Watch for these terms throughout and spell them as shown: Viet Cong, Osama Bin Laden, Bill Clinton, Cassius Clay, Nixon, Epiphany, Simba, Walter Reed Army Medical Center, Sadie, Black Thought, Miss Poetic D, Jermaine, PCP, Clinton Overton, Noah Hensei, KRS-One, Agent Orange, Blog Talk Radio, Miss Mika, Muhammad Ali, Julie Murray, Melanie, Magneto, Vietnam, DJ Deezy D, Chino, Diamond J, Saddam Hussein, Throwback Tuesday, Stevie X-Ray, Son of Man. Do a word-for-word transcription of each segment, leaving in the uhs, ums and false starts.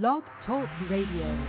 Blog Talk Radio.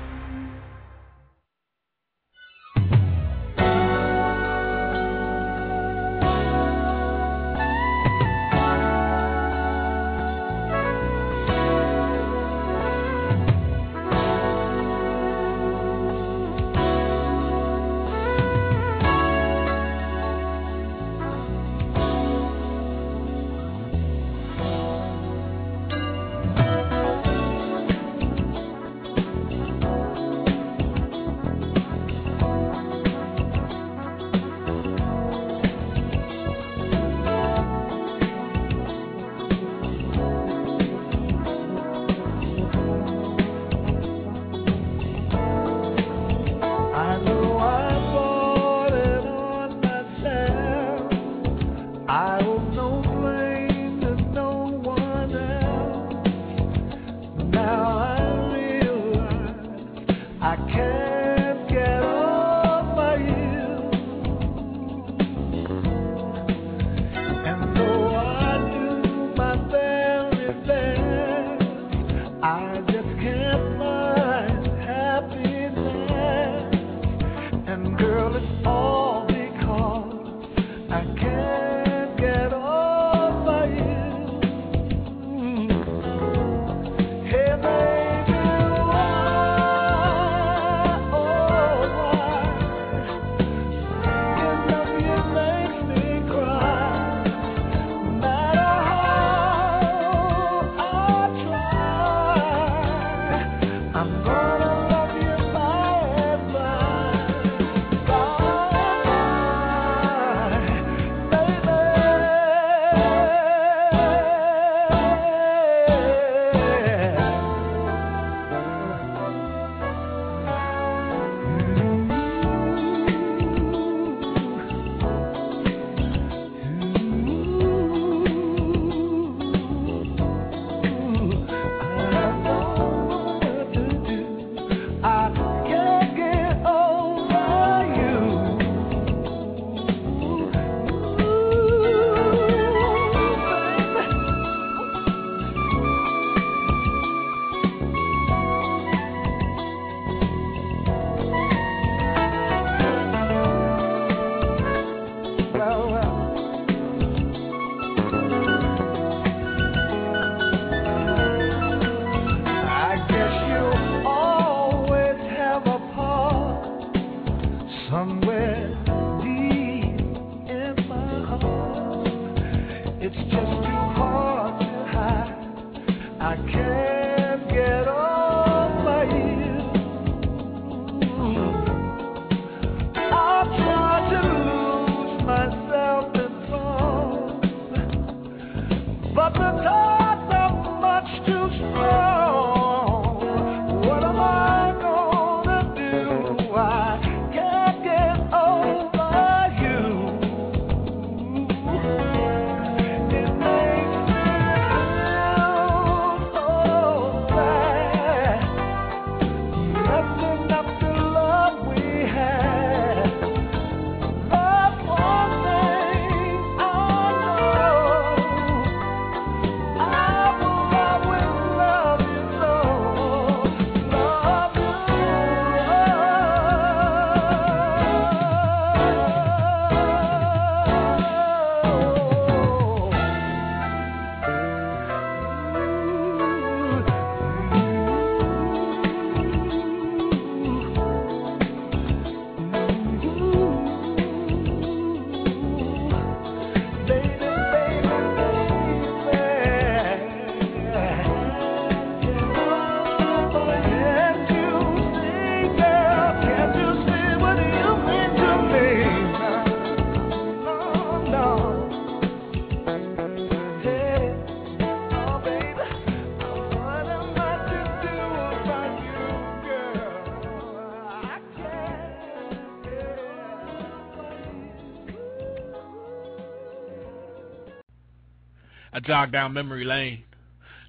Jog down memory lane,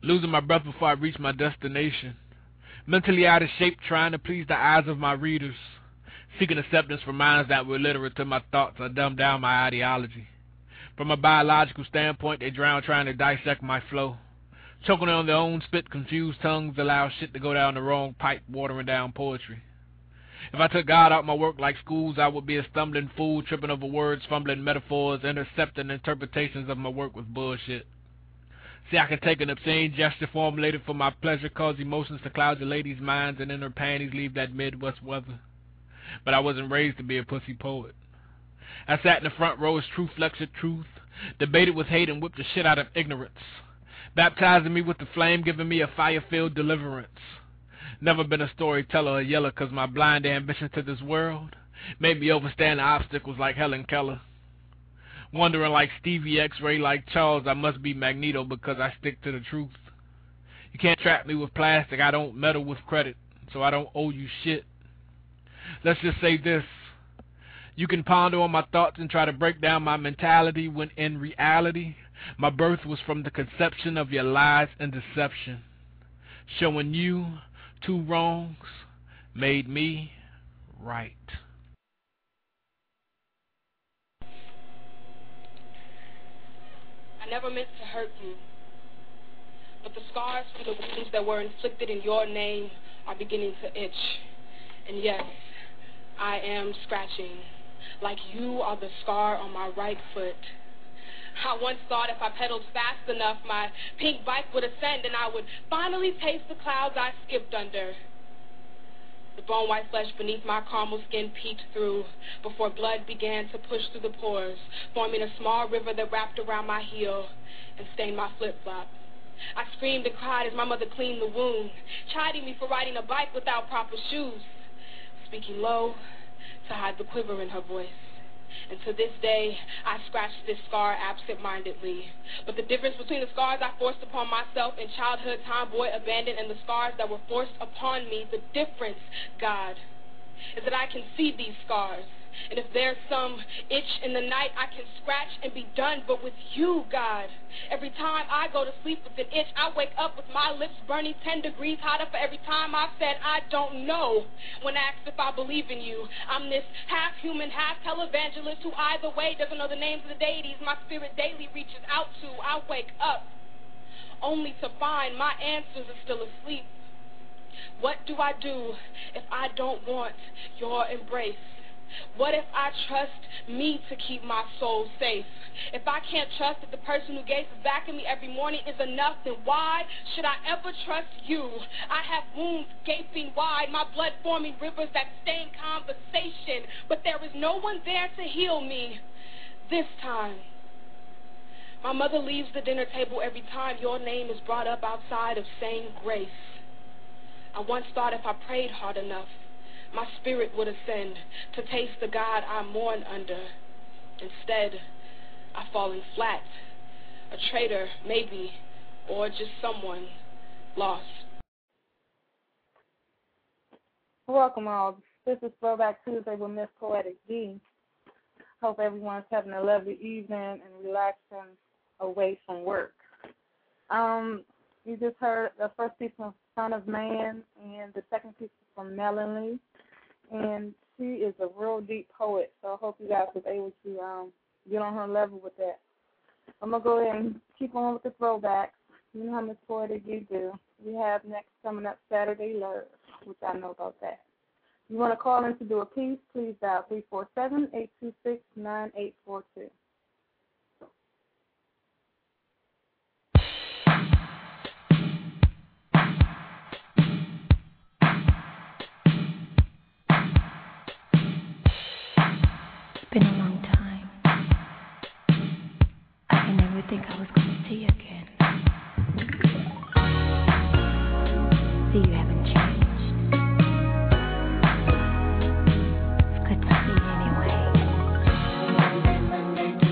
losing my breath before I reach my destination, mentally out of shape trying to please the eyes of my readers, seeking acceptance from minds that were illiterate to my thoughts. I dumbed down my ideology. From a biological standpoint, they drowned trying to dissect my flow, Choking on their own spit, confused tongues allow shit to go down the wrong pipe, watering down poetry. If I took God out my work like schools, I would be a stumbling fool, tripping over words, fumbling metaphors, intercepting interpretations of my work with bullshit. See, I can take an obscene gesture formulated for my pleasure, cause emotions to cloud your ladies' minds, and in her panties leave that Midwest weather. But I wasn't raised to be a pussy poet. I sat in the front row as truth lectured truth, debated with hate and whipped the shit out of ignorance, baptizing me with the flame, giving me a fire-filled deliverance. Never been a storyteller or yeller, cause my blind ambition to this world made me overstand the obstacles like Helen Keller. Wondering like Stevie X-Ray, like Charles, I must be Magneto because I stick to the truth. You can't trap me with plastic, I don't meddle with credit, so I don't owe you shit. Let's just say this. You can ponder on my thoughts and try to break down my mentality when in reality, my birth was from the conception of your lies and deception. Showing you two wrongs made me right. I never meant to hurt you, but the scars from the wounds that were inflicted in your name are beginning to itch. And yes, I am scratching, like you are the scar on my right foot. I once thought if I pedaled fast enough, my pink bike would ascend and I would finally taste the clouds I skipped under. The bone white flesh beneath my caramel skin peeked through before blood began to push through the pores, forming a small river that wrapped around my heel and stained my flip-flop. I screamed and cried as my mother cleaned the wound, chiding me for riding a bike without proper shoes, speaking low to hide the quiver in her voice. And to this day, I scratch this scar absent-mindedly. But the difference between the scars I forced upon myself in childhood, tomboy abandon, and the scars that were forced upon me, the difference, God, is that I can see these scars. And if there's some itch in the night, I can scratch and be done. But with you, God, every time I go to sleep with an itch, I wake up with my lips burning ten degrees hotter for every time I've said I don't know. When asked if I believe in you, I'm this half-human, half-televangelist who either way doesn't know the names of the deities my spirit daily reaches out to. I wake up only to find my answers are still asleep. What do I do if I don't want your embrace? What if I trust me to keep my soul safe? If I can't trust that the person who gazes back at me every morning is enough, then why should I ever trust you? I have wounds gaping wide, my blood forming rivers that stain conversation, but there is no one there to heal me this time. My mother leaves the dinner table every time your name is brought up outside of saying grace. I once thought if I prayed hard enough, my spirit would ascend to taste the God I mourn under. Instead, I've fallen flat, a traitor, maybe, or just someone lost. Welcome all. This is Throwback Tuesday with Miss Poetic D. Hope everyone's having a lovely evening and relaxing away from work. Um, you just heard the first piece from Son of Man and the second piece from Melanie, and she is a real deep poet, so I hope you guys was able to um, get on her level with that. I'm going to go ahead and keep on with the throwbacks. You know how much poetry you do. We have next coming up Saturday Love, which I know about that. If you want to call in to do a piece, please dial three four seven, eight two six, nine eight four two. It's been a long time. I didn't ever think I was going to see you again. See, you haven't changed. It's good to see you anyway. Feelings can't explain.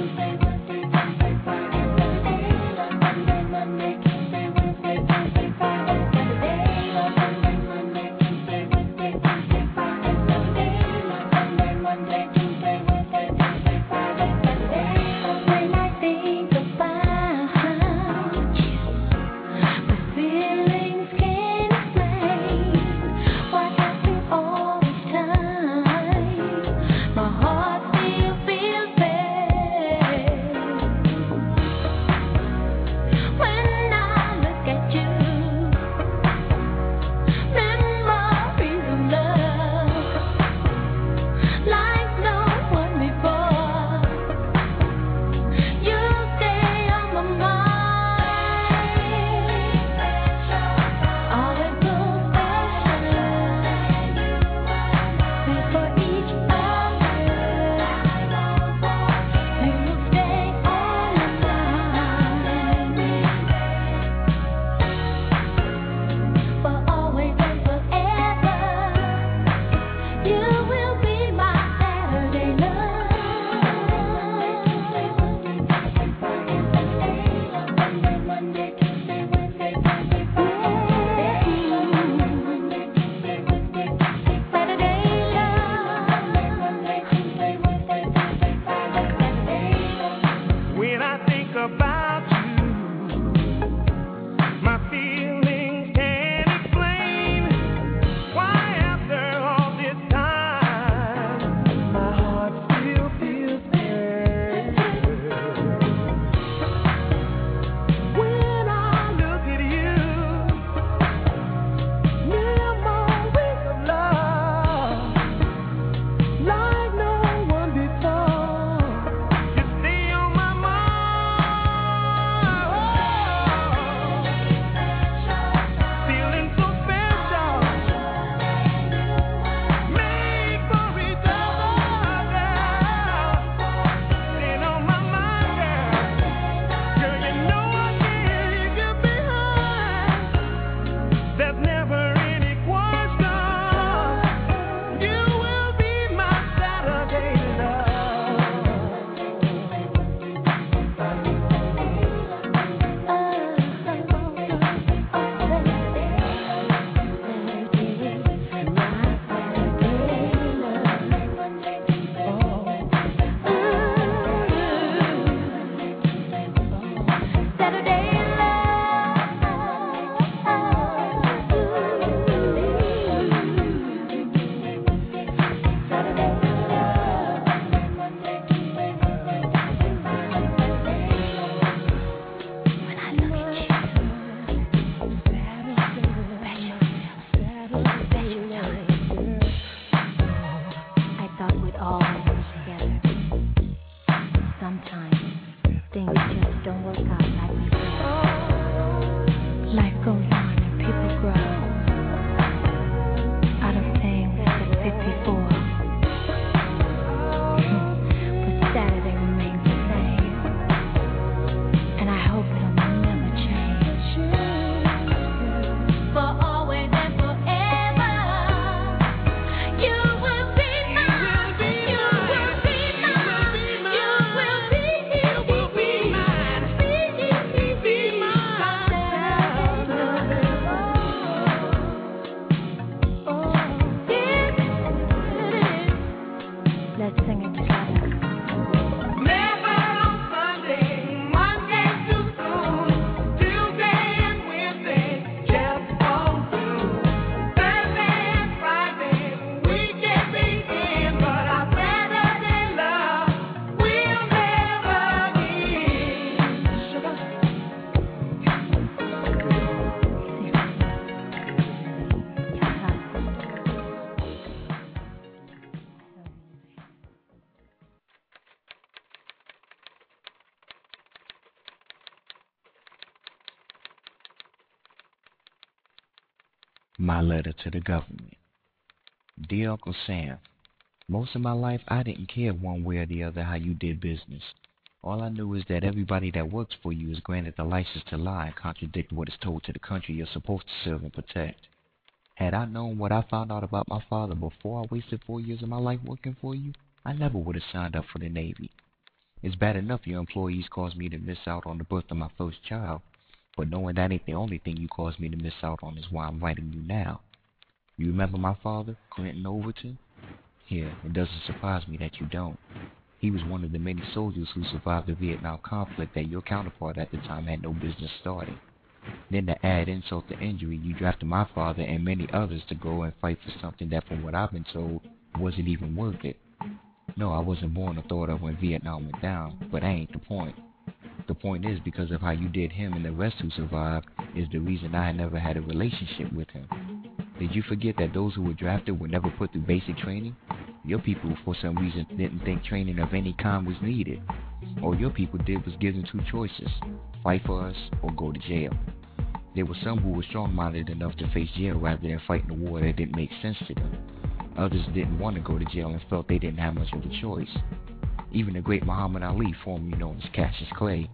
my letter to the government. Dear Uncle Sam, most of my life I didn't care one way or the other how you did business. All I knew is that everybody that works for you is granted the license to lie and contradict what is told to the country you're supposed to serve and protect. Had I known what I found out about my father before I wasted four years of my life working for you, I never would have signed up for the Navy. It's bad enough your employees caused me to miss out on the birth of my first child, but knowing that ain't the only thing you caused me to miss out on is why I'm writing you now. You remember my father, Clinton Overton? Yeah, it doesn't surprise me that you don't. He was one of the many soldiers who survived the Vietnam conflict that your counterpart at the time had no business starting. Then to add insult to injury, you drafted my father and many others to go and fight for something that, from what I've been told, wasn't even worth it. No, I wasn't born or thought of when Vietnam went down, but that ain't the point. The point is, because of how you did him and the rest who survived, is the reason I never had a relationship with him. Did you forget that those who were drafted were never put through basic training? Your people, for some reason, didn't think training of any kind was needed. All your people did was give them two choices, fight for us or go to jail. There were some who were strong-minded enough to face jail rather than fighting a war that didn't make sense to them. Others didn't want to go to jail and felt they didn't have much of a choice. Even the great Muhammad Ali, formerly known as Cassius Clay,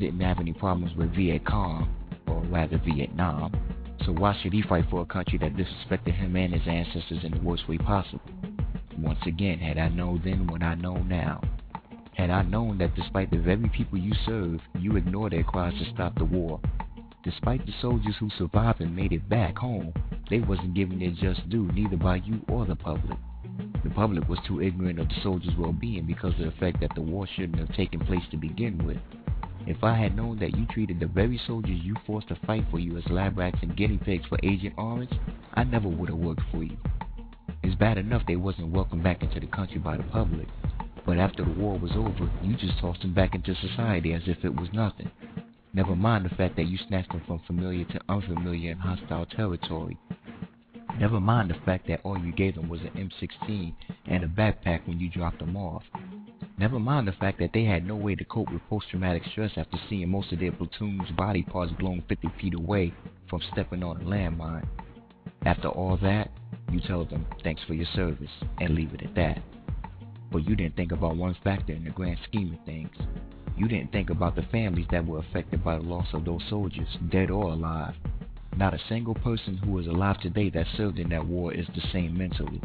didn't have any problems with Viet Cong, or rather Vietnam, so why should he fight for a country that disrespected him and his ancestors in the worst way possible? Once again, had I known then what I know now, had I known that despite the very people you serve, you ignore their cries to stop the war, despite the soldiers who survived and made it back home, they wasn't given their just due, neither by you or the public. The public was too ignorant of the soldiers' well-being because of the fact that the war shouldn't have taken place to begin with. If I had known that you treated the very soldiers you forced to fight for you as lab rats and guinea pigs for Agent Orange, I never would have worked for you. It's bad enough they wasn't welcomed back into the country by the public, but after the war was over, you just tossed them back into society as if it was nothing. Never mind the fact that you snatched them from familiar to unfamiliar and hostile territory. Never mind the fact that all you gave them was an M sixteen and a backpack when you dropped them off. Never mind the fact that they had no way to cope with post-traumatic stress after seeing most of their platoon's body parts blown fifty feet away from stepping on a landmine. After all that, you tell them, thanks for your service, and leave it at that. But you didn't think about one factor in the grand scheme of things. You didn't think about the families that were affected by the loss of those soldiers, dead or alive. Not a single person who is alive today that served in that war is the same mentally.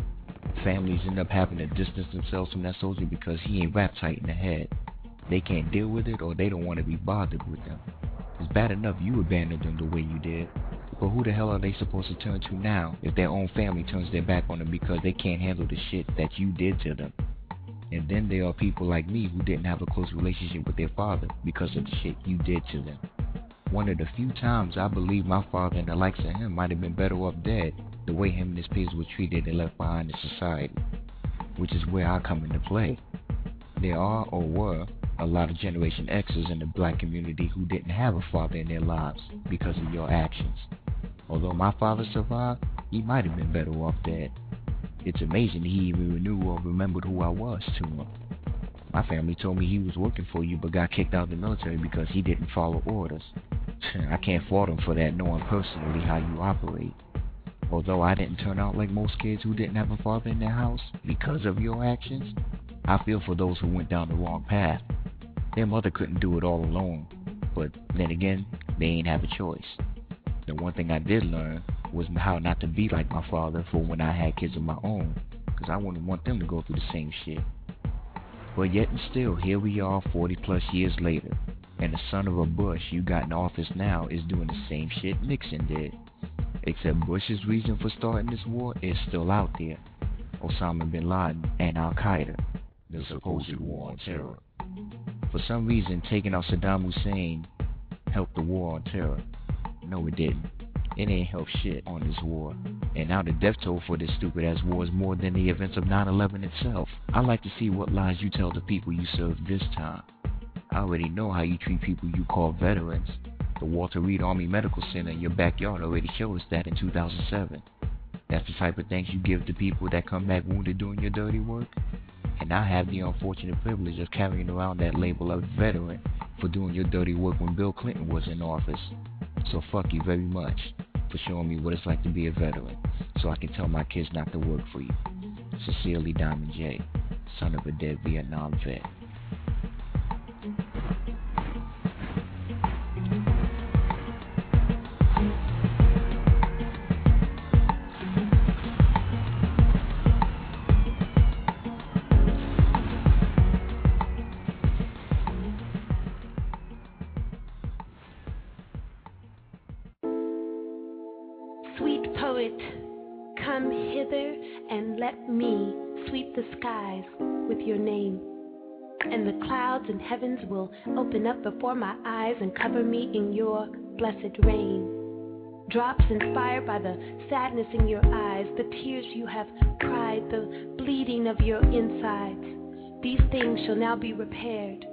Families end up having to distance themselves from that soldier because he ain't wrapped tight in the head. They can't deal with it, or they don't want to be bothered with them. It's bad enough you abandoned them the way you did, but who the hell are they supposed to turn to now if their own family turns their back on them because they can't handle the shit that you did to them? And then there are people like me who didn't have a close relationship with their father because of the shit you did to them. One of the few times I believe my father and the likes of him might have been better off dead, the way him and his peers were treated and left behind in society, which is where I come into play. There are, or were, a lot of Generation X's in the black community who didn't have a father in their lives because of your actions. Although my father survived, he might have been better off dead. It's amazing he even knew or remembered who I was to him. My family told me he was working for you but got kicked out of the military because he didn't follow orders. I can't fault him for that, knowing personally how you operate. Although I didn't turn out like most kids who didn't have a father in their house because of your actions, I feel for those who went down the wrong path. Their mother couldn't do it all alone, but then again, they ain't have a choice. The one thing I did learn was how not to be like my father for when I had kids of my own, because I wouldn't want them to go through the same shit. But yet and still, here we are forty plus years later, and the son of a Bush you got in office now is doing the same shit Nixon did. Except Bush's reason for starting this war is still out there. Osama Bin Laden and Al Qaeda, the supposed war on terror. For some reason, taking out Saddam Hussein helped the war on terror. No, it didn't. It ain't helped shit on this war. And now the death toll for this stupid ass war is more than the events of nine eleven itself. I like to see what lies you tell the people you serve this time. I already know how you treat people you call veterans. The Walter Reed Army Medical Center in your backyard already showed us that in two thousand seven. That's the type of things you give to people that come back wounded doing your dirty work. And I have the unfortunate privilege of carrying around that label of veteran for doing your dirty work when Bill Clinton was in office. So fuck you very much. for showing me what it's like to be a veteran so I can tell my kids not to work for you. Sincerely, Diamond J, son of a dead Vietnam vet. And heavens will open up before my eyes and cover me in your blessed rain. Drops inspired by the sadness in your eyes, the tears you have cried, the bleeding of your insides. These things shall now be repaired,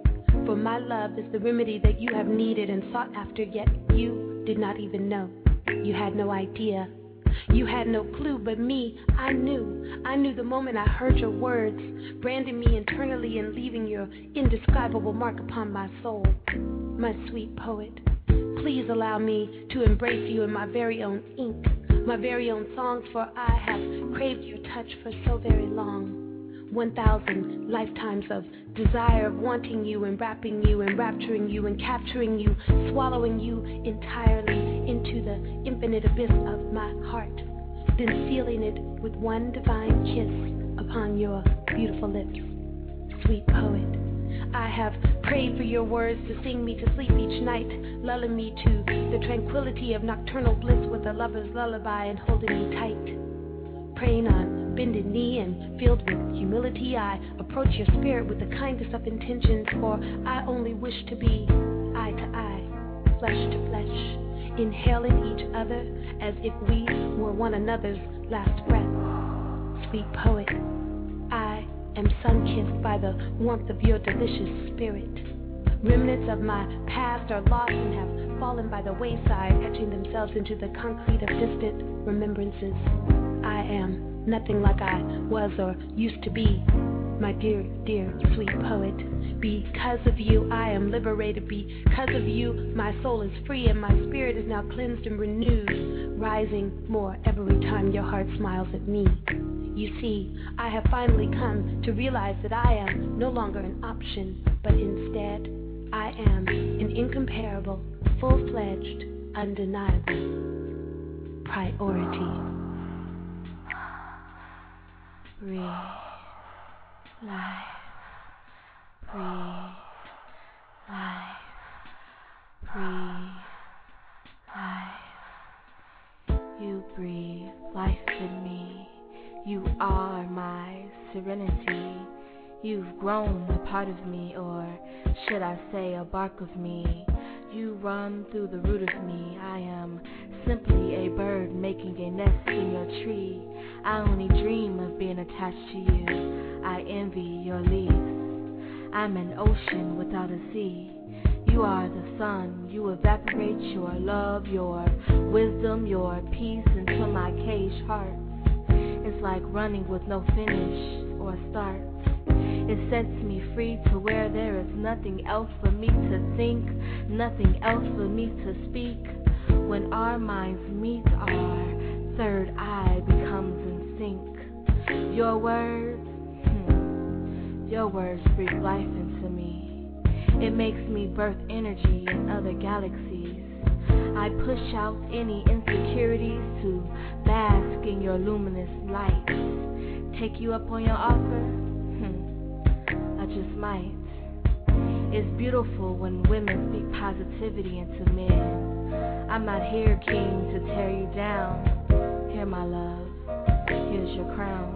for my love is the remedy that you have needed and sought after, yet you did not even know. You had no idea. You had no clue, but me, I knew. I knew the moment I heard your words, branding me internally and leaving your indescribable mark upon my soul. My sweet poet, please allow me to embrace you in my very own ink, my very own songs, for I have craved your touch for so very long. One thousand lifetimes of desire of wanting you, enwrapping you, enrapturing you, and capturing you, swallowing you entirely into the infinite abyss of my heart, then sealing it with one divine kiss upon your beautiful lips. Sweet poet, I have prayed for your words to sing me to sleep each night, lulling me to the tranquility of nocturnal bliss with a lover's lullaby and holding me tight, praying on bended knee and filled with humility, I approach your spirit with the kindest of intentions, for I only wish to be eye to eye, flesh to flesh, inhaling each other as if we were one another's last breath. Sweet poet, I am sun-kissed by the warmth of your delicious spirit. Remnants of my past are lost and have fallen by the wayside, etching themselves into the concrete of distant remembrances. I am nothing like I was or used to be, my dear, dear, sweet poet. Because of you, I am liberated. Because of you, my soul is free and my spirit is now cleansed and renewed, rising more every time your heart smiles at me. You see, I have finally come to realize that I am no longer an option, but instead, I am an incomparable, full-fledged, undeniable priority. Breathe, life, breathe, life, breathe, life. You breathe life in me. You are my serenity. You've grown a part of me, or should I say a bark of me. You run through the root of me. I am simply a bird making a nest in your tree. I only dream of being attached to you. I envy your leaves. I'm an ocean without a sea. You are the sun. You evaporate your love, your wisdom, your peace into my caged heart. It's like running with no finish or start. It sets me free to where there is nothing else for me to think, nothing else for me to speak. When our minds meet, our third eye becomes in sync. Your words, hmm, your words breathe life into me. It makes me birth energy in other galaxies. I push out any insecurities to bask in your luminous light. Take you up on your offer? Just might. It's beautiful when women speak positivity into men. I'm not here, king, to tear you down. Here, my love, here's your crown.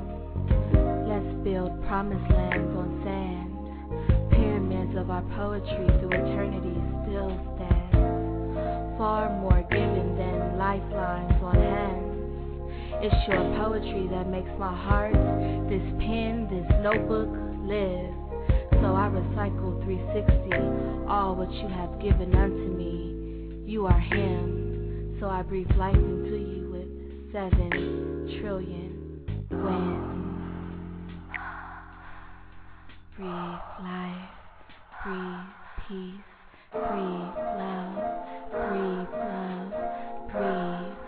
Let's build promised lands on sand. Pyramids of our poetry through eternity still stand. Far more given than lifelines on hand. It's your poetry that makes my heart, this pen, this notebook, live. So I recycle three sixty, all what you have given unto me. You are him, so I breathe life into you with seven trillion winds. Breathe life, breathe peace, breathe love, breathe love, breathe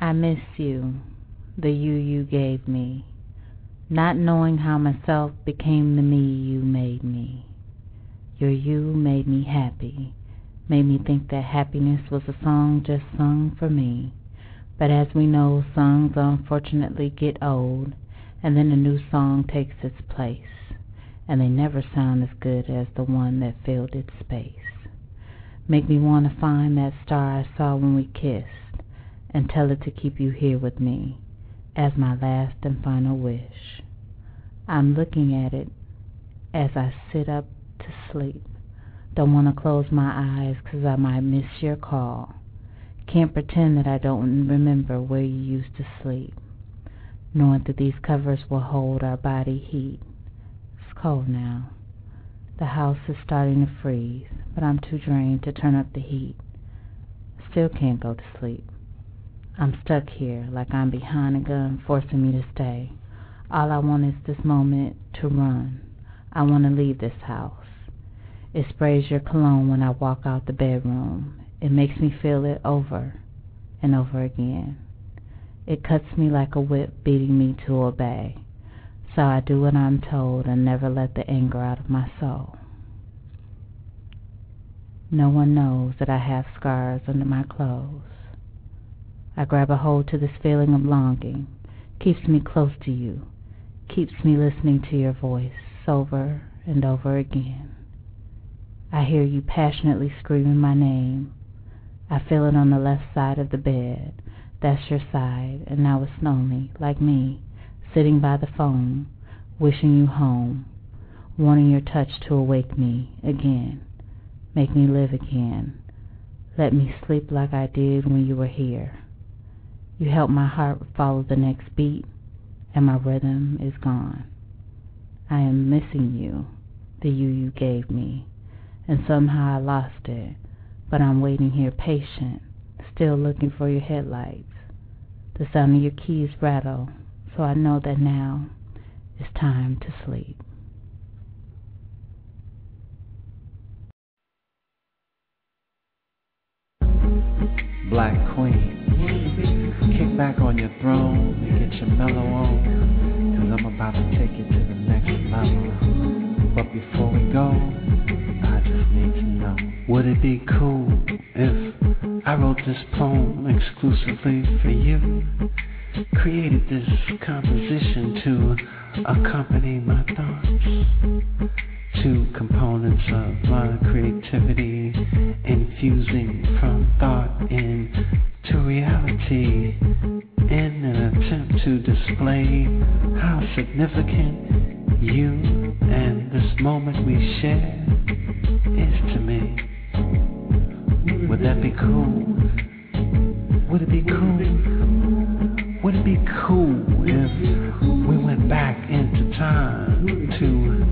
I miss you, the you you gave me, not knowing how myself became the me you made me. Your you made me happy, made me think that happiness was a song just sung for me. But as we know, songs unfortunately get old, and then a new song takes its place, and they never sound as good as the one that filled its space. Make me want to find that star I saw when we kissed, and tell it to keep you here with me as my last and final wish. I'm looking at it as I sit up to sleep. Don't want to close my eyes because I might miss your call. Can't pretend that I don't remember where you used to sleep. Knowing that these covers will hold our body heat. It's cold now. The house is starting to freeze, but I'm too drained to turn up the heat. Still can't go to sleep. I'm stuck here, like I'm behind a gun, forcing me to stay. All I want is this moment to run. I want to leave this house. It sprays your cologne when I walk out the bedroom. It makes me feel it over and over again. It cuts me like a whip, beating me to obey. So I do what I'm told and never let the anger out of my soul. No one knows that I have scars under my clothes. I grab a hold to this feeling of longing, keeps me close to you, keeps me listening to your voice over and over again. I hear you passionately screaming my name. I feel it on the left side of the bed. That's your side, and now it's lonely, like me, sitting by the phone, wishing you home, wanting your touch to awake me again, make me live again, let me sleep like I did when you were here. You help my heart follow the next beat, and my rhythm is gone. I am missing you, the you you gave me, and somehow I lost it, but I'm waiting here patient, still looking for your headlights. The sound of your keys rattle, so I know that now it's time to sleep. Black Queen, kick back on your throne and get your mellow on, cause I'm about to take it to the next level. But before we go, I just need to know, would it be cool if I wrote this poem exclusively for you? Created this composition to accompany my thoughts. Two components of my creativity, infusing from thought into reality in an attempt to display how significant you and this moment we share is to me. Would that be cool? Would it be cool? Would it be cool if we went back into time to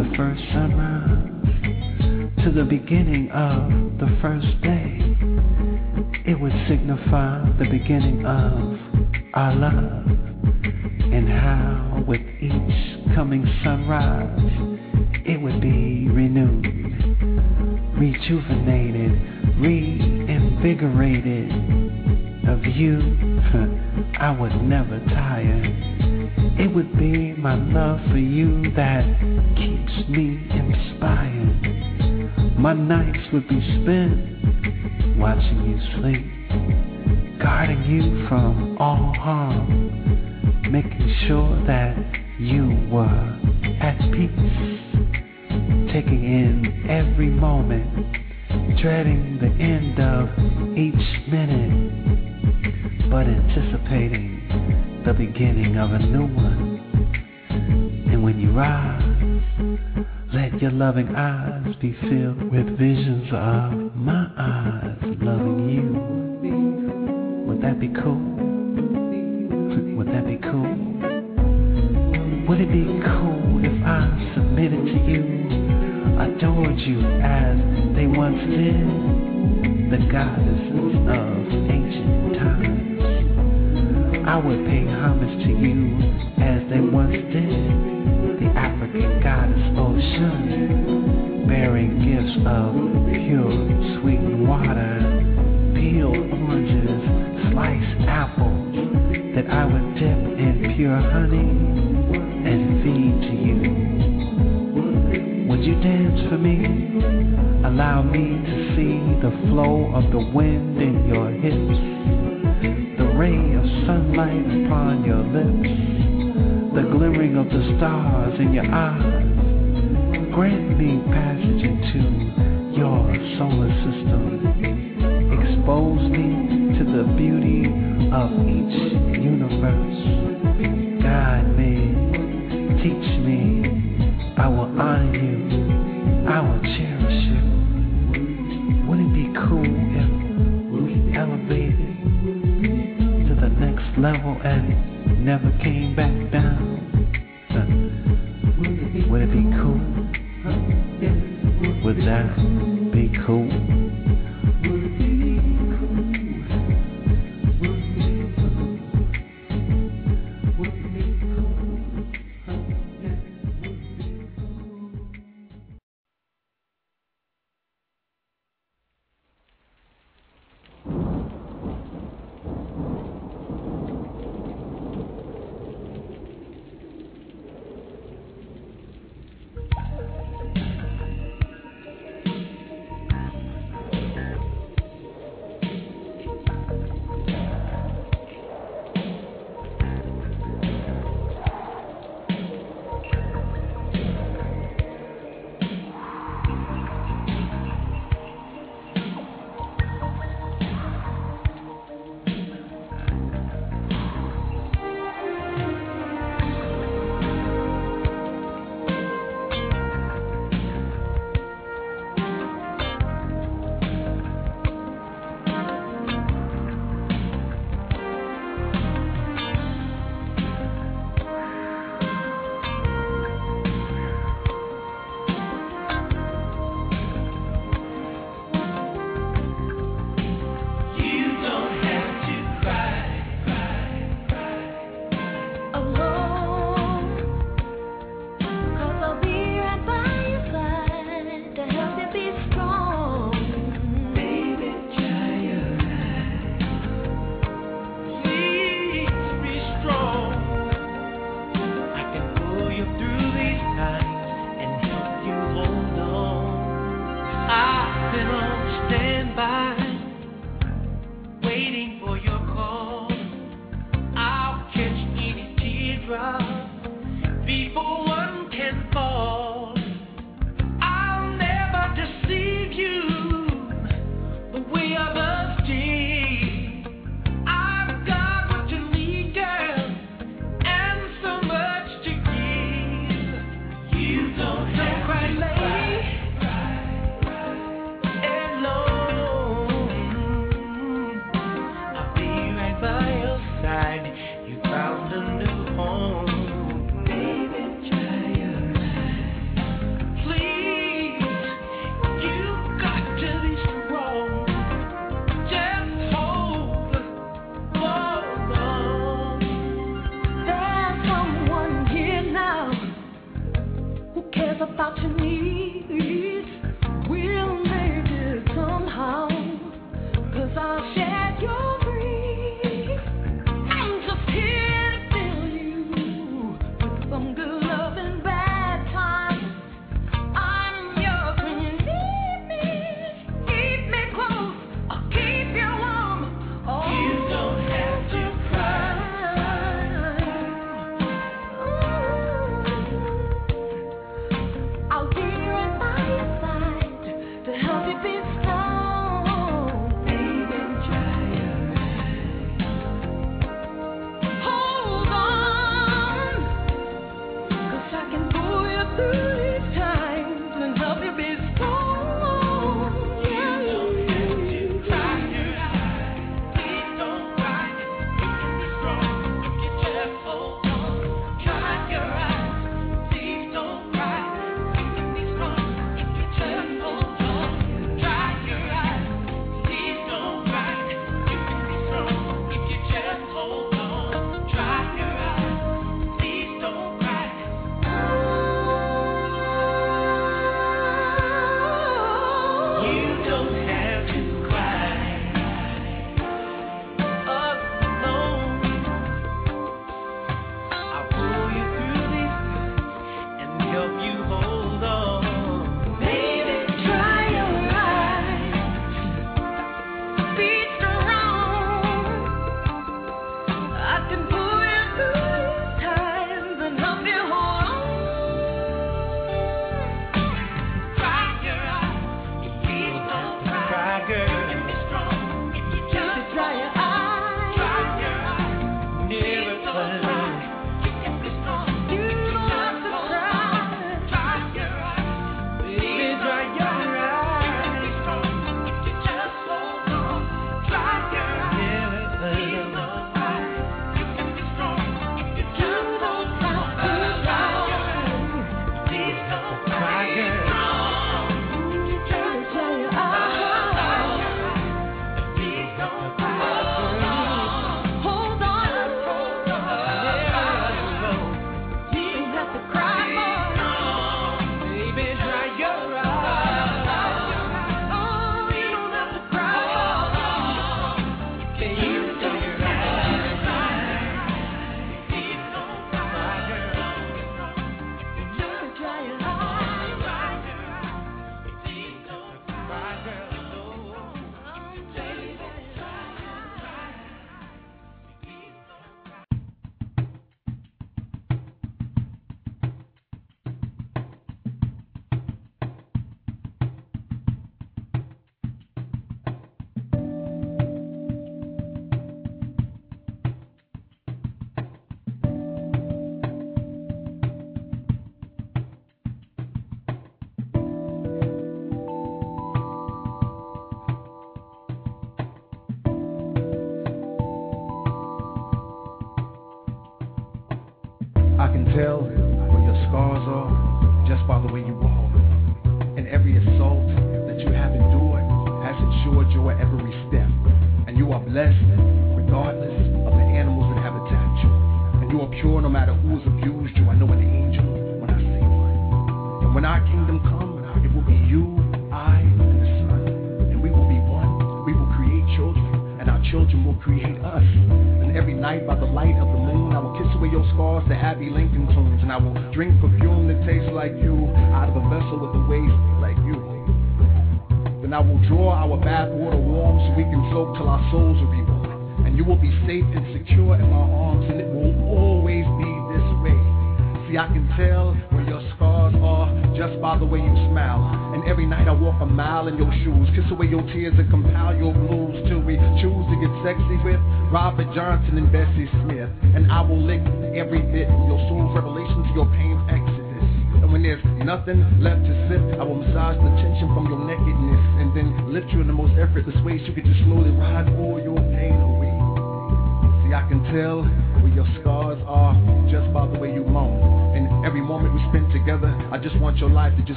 the first sunrise, to the beginning of the first day, it would signify the beginning of our love, and how with each coming sunrise, it would be renewed, rejuvenated, reinvigorated. Of you, I was never tired. It would be my love for you that keeps me inspired. My nights would be spent watching you sleep, guarding you from all harm, making sure that you were at peace, taking in every moment, dreading the end of each minute, but anticipating the beginning of a new one. And when you rise, let your loving eyes be filled with visions of my eyes loving you. Would that be cool? Would that be cool? Would it be cool if I submitted to you, adored you as they once did, the goddesses of ancient times? I would pay homage to you as they once did, the African goddess Ocean, bearing gifts of pure sweet water, peeled oranges, sliced apples, that I would dip in pure honey and feed to you. Would you dance for me? Allow me to see the flow of the wind in your hips, the ray of sunlight upon your lips, the glimmering of the stars in your eyes. Grant me passage into your solar system. Expose me to the beauty of each universe. Guide me, teach me. I will honor you, I will cherish you. Would it be cool if we elevated to the next level and never came back down? Would it be cool? Would that be cool? By your side, you found a new home.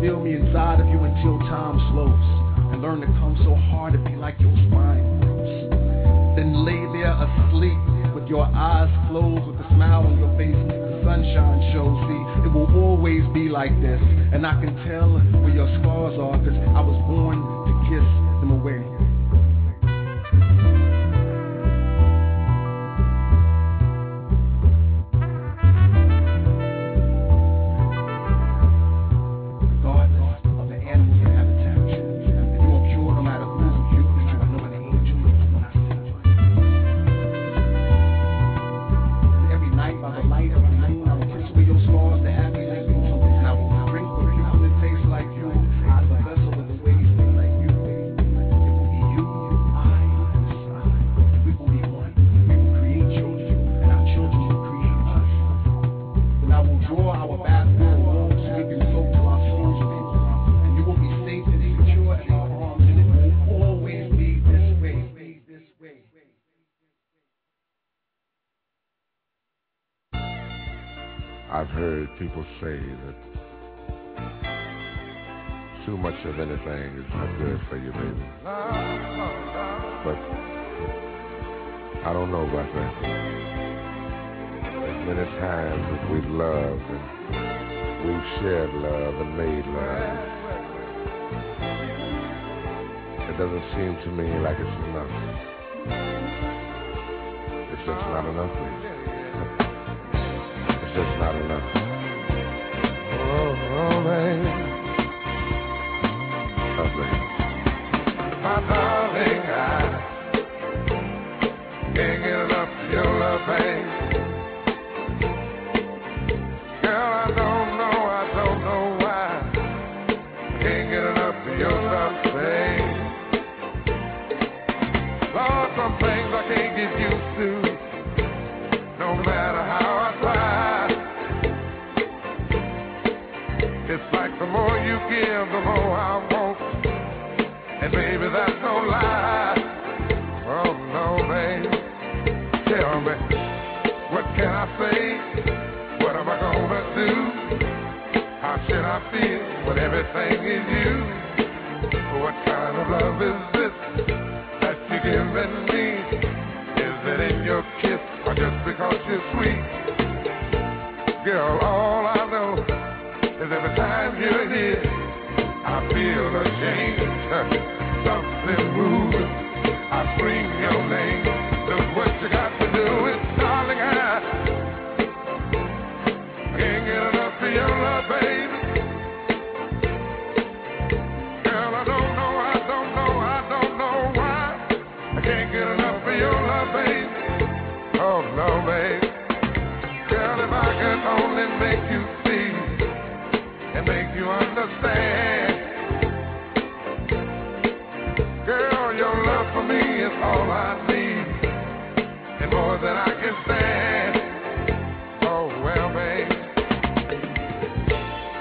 Feel me inside of you until time slows. and learn to come so hard it be like your spine breaks. Then lay there asleep with your eyes closed, with a smile on your face, the sunshine shows. See, it will always be like this, and I can tell where your scars are, because I was born to kiss them away. People say that too much of anything is not good for you, baby. But I don't know about that. As many times as we've loved and we've shared love and made love, it doesn't seem to me like it's enough. It's just not enough, baby. It's just not enough. Oh, baby. Oh, baby. My darling, I can't get enough of your love, baby. Girl, I don't know, I don't know why I can't get enough of your love, baby. Lord, some things I can't get used to, no matter how I try. It's like the more you give, the more I want. And baby, that's no lie. Oh no, baby. Tell me, what can I say? What am I gonna do? How should I feel when everything is you? What kind of love is this that you're giving me? Is it in your kiss or just because you're sweet? Girl, all I know, every time you're here, I feel a change. Something moves. I scream your name. Look what you got to do. It's darling, I can't get enough of your love, baby. Girl, I don't know, I don't know, I don't know why I can't get enough of your love, baby. Oh no, baby. Girl, if I could only make you see, make you understand. Girl, your love for me is all I need, and more than I can stand. Oh, well, babe,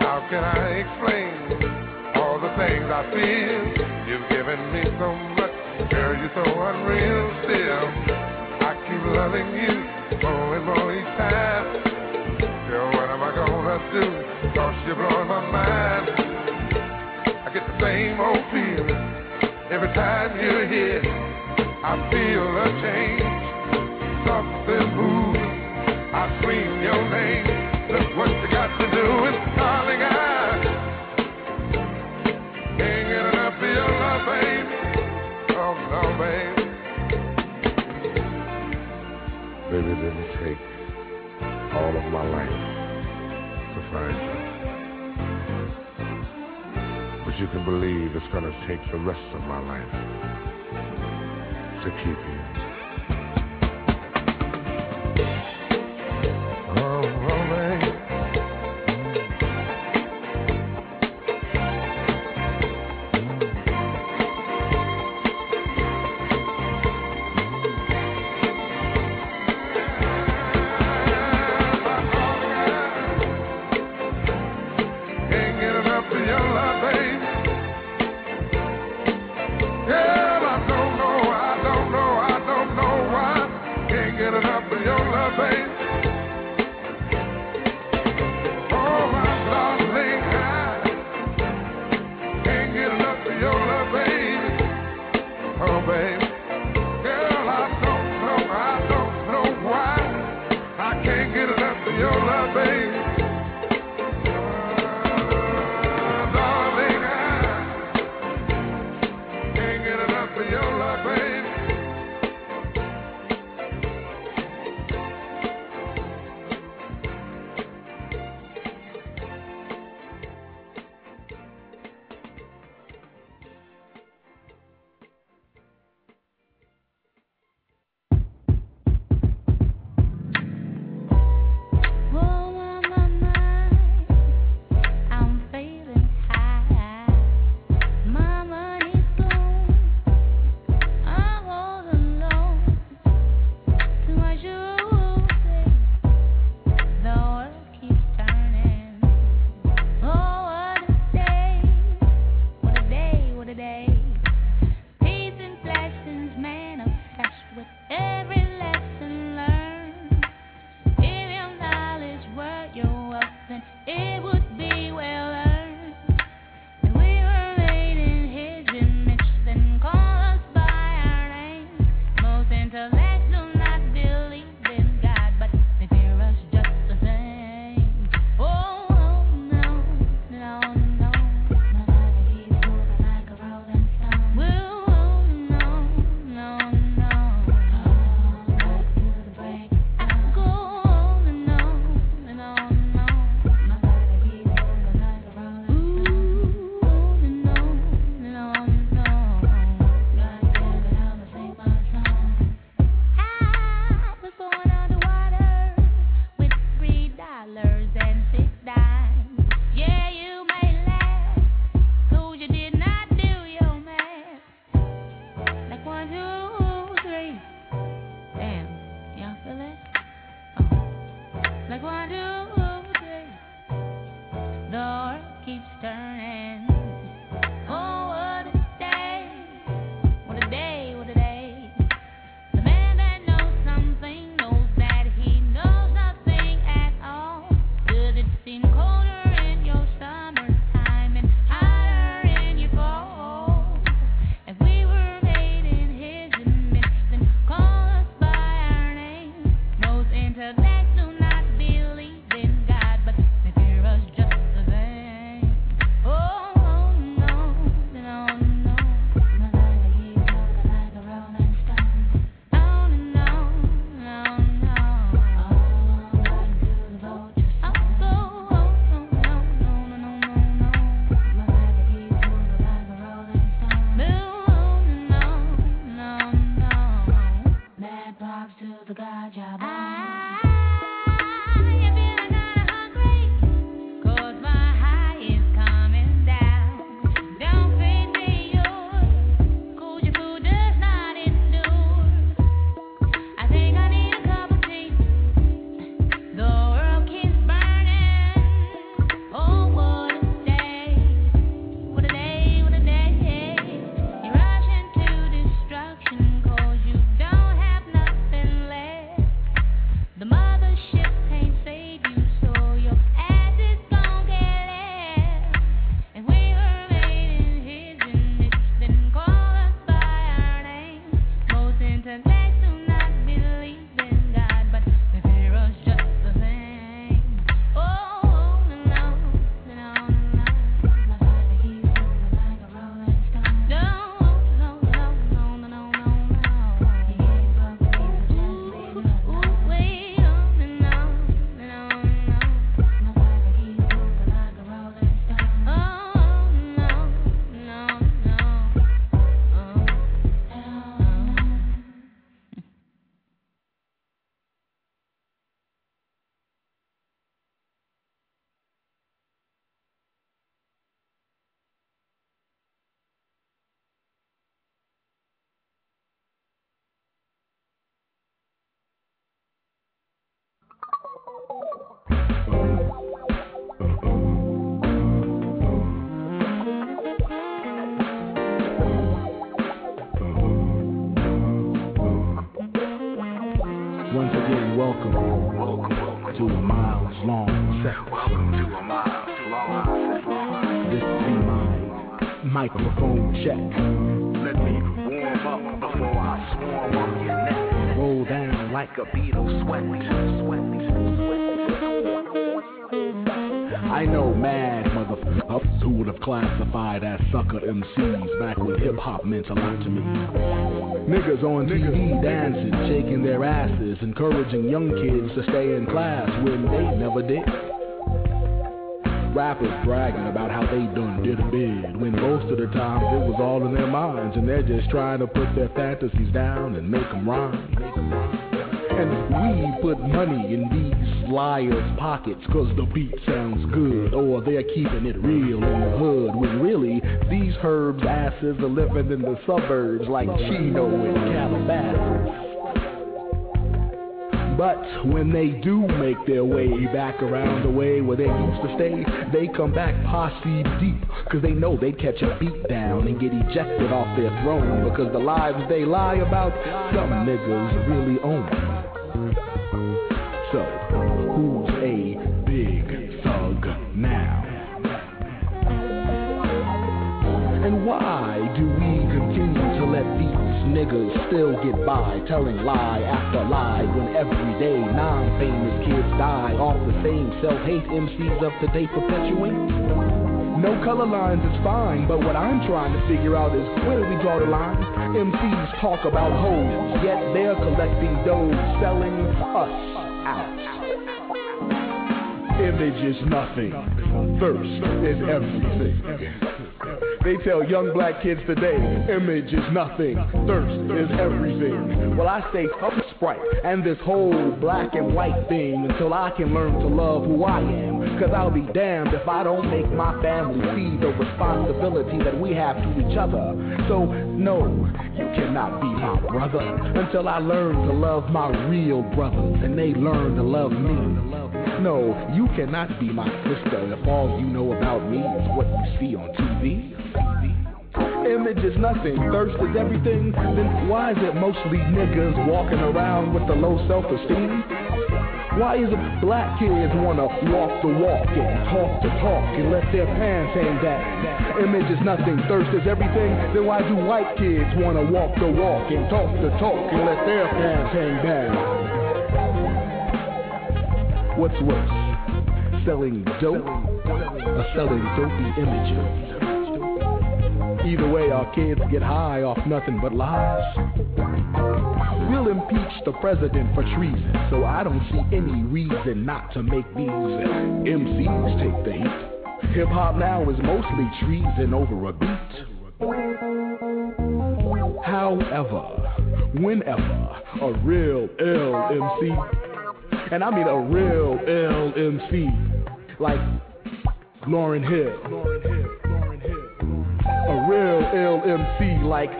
how can I explain all the things I feel? You've given me so much, girl, you're so unreal still. I keep loving you more and more each time. Girl, what am I gonna do? Cause you're blowing my mind. I get the same old feeling every time you're here. I feel a change. Something moves. I scream your name. Look what you got to do. It's darling, I can't get enough of your love, baby. Oh, no, baby. Baby, didn't take all of my life to find you, but you can believe it's gonna take the rest of my life to keep you. Oh, oh, baby. I Sector. Welcome to a mile, to our This be mine. Microphone check. Let me warm up before I swarm on your neck. Roll down like a beetle, sweat, sweat, sweat. I know mad motherfuckers who would have classified as sucker M Cs back when hip-hop meant a lot to me. Niggas on T V dancing, shaking their asses, encouraging young kids to stay in class when they never did. Rappers bragging about how they done did a bid when most of the time it was all in their minds and they're just trying to put their fantasies down and make them rhyme. And we put money in these liars' pockets cause the beat sounds good, or they're keeping it real in the hood, when really these herbs' asses are living in the suburbs like Chino and Calabasas. But when they do make their way back around the way where they used to stay, they come back posse deep, cause they know they catch a beat down and get ejected off their throne, because the lives they lie about, some niggas really own. So, who's a big thug now? And why do we continue to let these niggas still get by, telling lie after lie, when every day non-famous kids die off the same self-hate M Cs of today perpetuate? No color lines is fine, but what I'm trying to figure out is where we draw the line. M Cs talk about hoes, yet they're collecting dough, selling us out. Image is nothing, thirst is everything. They tell young black kids today, image is nothing, thirst is everything. Well, I stay up Sprite and this whole black and white thing until I can learn to love who I am. Cause I'll be damned if I don't make my family see the responsibility that we have to each other. So, no, you cannot be my brother until I learn to love my real brothers and they learn to love me. No, you cannot be my sister if all you know about me is what you see on T V. Image is nothing, thirst is everything. Then why is it mostly niggas walking around with the low self-esteem? Why is it black kids wanna walk the walk and talk the talk and let their parents hang back? Image is nothing, thirst is everything. Then why do white kids wanna walk the walk and talk the talk and let their parents hang back? What's worse, selling dope or selling dopey images? Either way, our kids get high off nothing but lies. We'll impeach the president for treason, so I don't see any reason not to make these M Cs take the heat. Hip-hop now is mostly treason over a beat. However, whenever a real ill M C, and I mean a real L M C, like Lauryn Hill. A real L M C like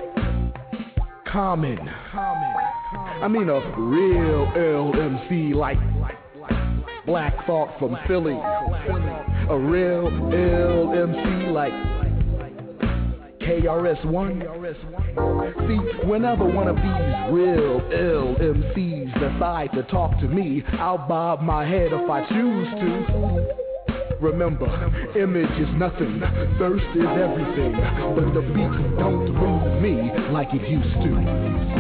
Common. I mean a real L M C like Black Thought from Philly. A real L M C like K R S One. See, whenever one of these real L M Cs decide to talk to me, I'll bob my head if I choose to. Remember, image is nothing, thirst is everything, but the beat don't move me like it used to.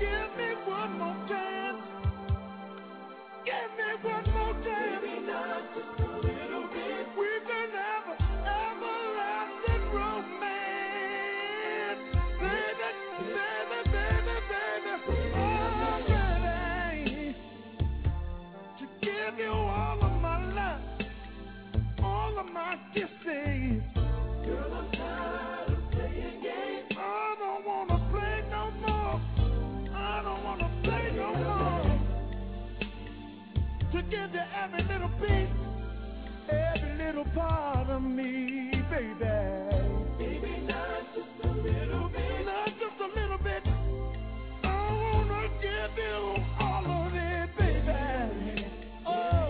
Give me one more chance. Give me one more chance. Maybe not just a little bit. We can have an everlasting romance. Baby, baby, baby, baby. Oh, baby. To give you all of my love, all of my kisses. Girl, I'm tired of playing games. I don't want to play no more. I don't want to play no more. To give you every little piece, every little part of me, baby. Baby, not just a little bit. Not just a little bit. I want to give you all of it, baby. Oh,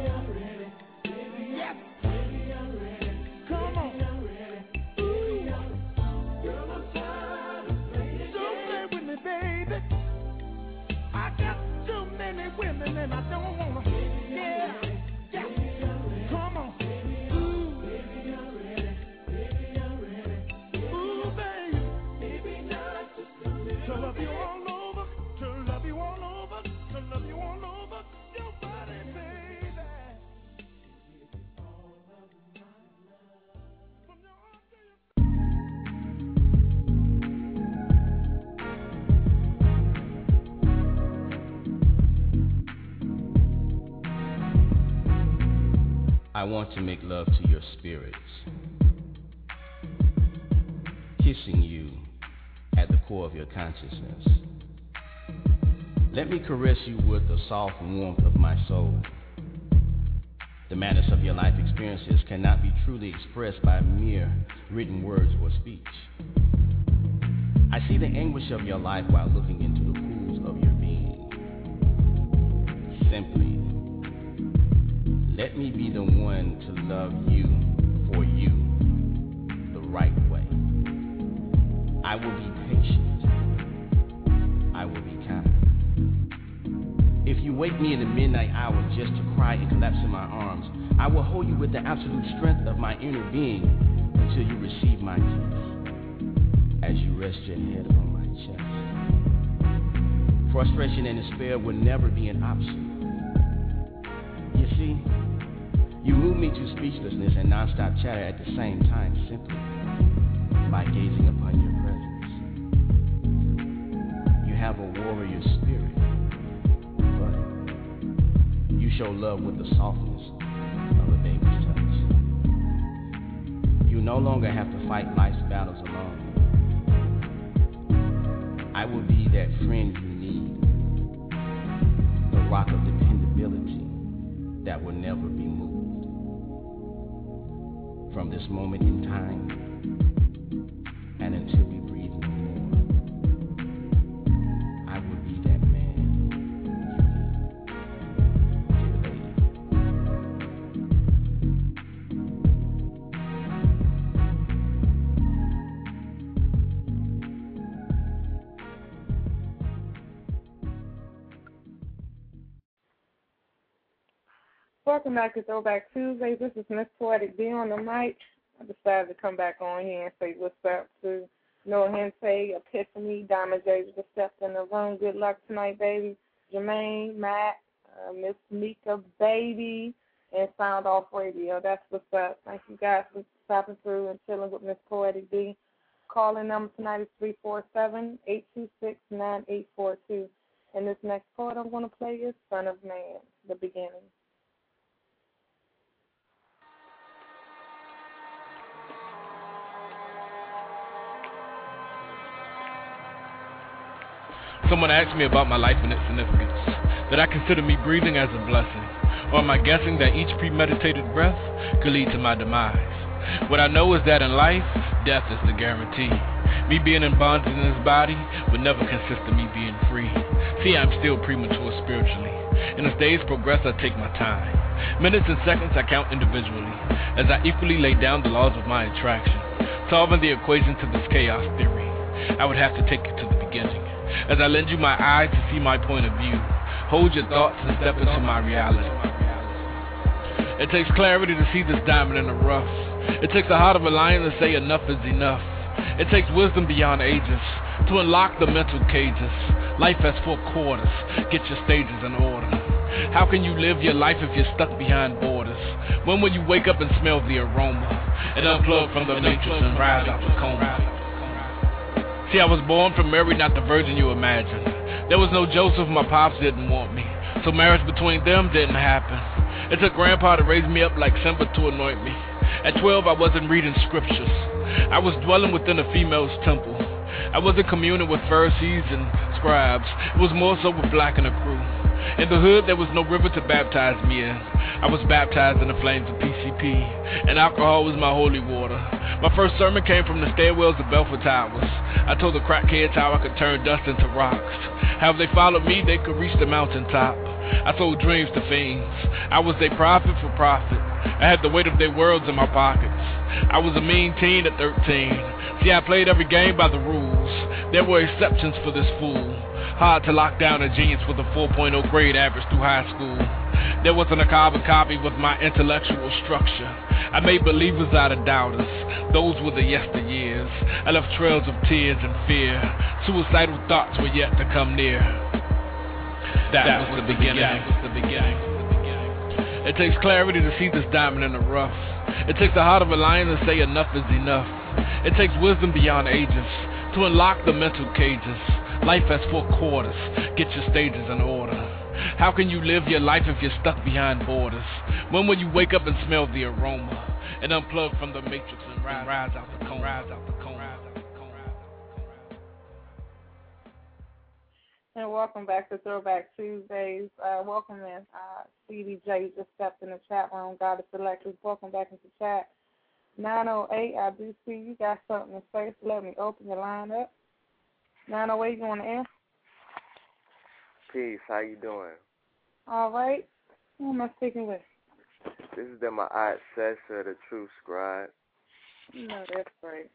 yes. Come on. Women and I don't wanna, baby, yeah, yeah. Baby, come on, baby, ooh, baby, I'm ready, baby, I'm ready, ooh, baby, baby, not just a little bit. To love you all over, to love you all over, to love you all over, your body, baby. All of my love. From your heart to your I want to make love to your spirits, kissing you at the core of your consciousness. Let me caress you with the soft warmth of my soul. The madness of your life experiences cannot be truly expressed by mere written words or speech. I see the anguish of your life while looking into the pools of your being. Simply, let me be the one to love you for you the right way. I will be patient. I will be kind. If you wake me in the midnight hour just to cry and collapse in my arms, I will hold you with the absolute strength of my inner being until you receive my kiss as you rest your head on my chest. Frustration and despair will never be an option. You see, you move me to speechlessness and nonstop chatter at the same time simply by gazing upon your presence. You have a warrior spirit, but you show love with the softness of a baby's touch. You no longer have to fight life's battles alone. I will be that friend you need, the rock of dependability that will never be moved. From this moment in time and until we breathe no more, I will be that man. Welcome back to Throwback Tuesday. This is Miss Poetic D on the mic. I decided to come back on here and say what's up to Noah Hensei, Epiphany, Diamond J was stepped in the room. Good luck tonight, baby. Jermaine, Matt, uh, Miss Mika, baby, and Sound Off Radio. That's what's up. Thank you guys for stopping through and chilling with Miss Poetic D. Calling number tonight is three four seven, eight two six, nine eight four two. And this next part I'm going to play is Son of Man, The Beginning. Someone asked me about my life and its significance, that I consider me breathing as a blessing, or am I guessing that each premeditated breath could lead to my demise? What I know is that in life, death is the guarantee. Me being in bondage in this body would never consist of me being free. See, I'm still premature spiritually, and as days progress, I take my time. Minutes and seconds I count individually, as I equally lay down the laws of my attraction, solving the equation to this chaos theory. I would have to take it to the beginning. As I lend you my eye to see my point of view, hold your thoughts and step into my reality. It takes clarity to see this diamond in the rough. It takes the heart of a lion to say enough is enough. It takes wisdom beyond ages to unlock the mental cages. Life has four quarters. Get your stages in order. How can you live your life if you're stuck behind borders? When will you wake up and smell the aroma and unplug from the matrix and rise out the coma? See, I was born from Mary, not the virgin you imagine. There was no Joseph, my pops didn't want me, so marriage between them didn't happen. It took grandpa to raise me up like Simba to anoint me. At twelve, I wasn't reading scriptures. I was dwelling within a female's temple. I wasn't communing with Pharisees and scribes. It was more so with Black and the crew. In the hood, there was no river to baptize me in. I was baptized in the flames of P C P, and alcohol was my holy water. My first sermon came from the stairwells of Belford Towers. I told the crackheads how I could turn dust into rocks. How if they followed me, they could reach the mountaintop. I sold dreams to fiends. I was their prophet for profit. I had the weight of their worlds in my pockets. I was a mean teen at thirteen. See, I played every game by the rules. There were exceptions for this fool. Hard to lock down a genius with a four point oh grade average through high school. There wasn't a carbon copy with my intellectual structure. I made believers out of doubters. Those were the yesteryears. I left trails of tears and fear. Suicidal thoughts were yet to come near. That, that was, was the beginning. That was the beginning. It takes clarity to see this diamond in the rough. It takes the heart of a lion to say enough is enough. It takes wisdom beyond ages to unlock the mental cages. Life has four quarters. Get your stages in order. How can you live your life if you're stuck behind borders? When will you wake up and smell the aroma and unplug from the matrix and rise, and rise out the cone? Rise out the cone. And welcome back to Throwback Tuesdays. Uh, welcome in. Uh, Stevie J just stepped in the chat room. Goddess Electric, welcome back into chat. nine oh eight, I do see you got something to say, so let me open your line up. nine oh eight, you on the air? Peace, how you doing? All right. Who am I speaking with? This is the my aunt Sessa, the True Scribe. You know, that's great.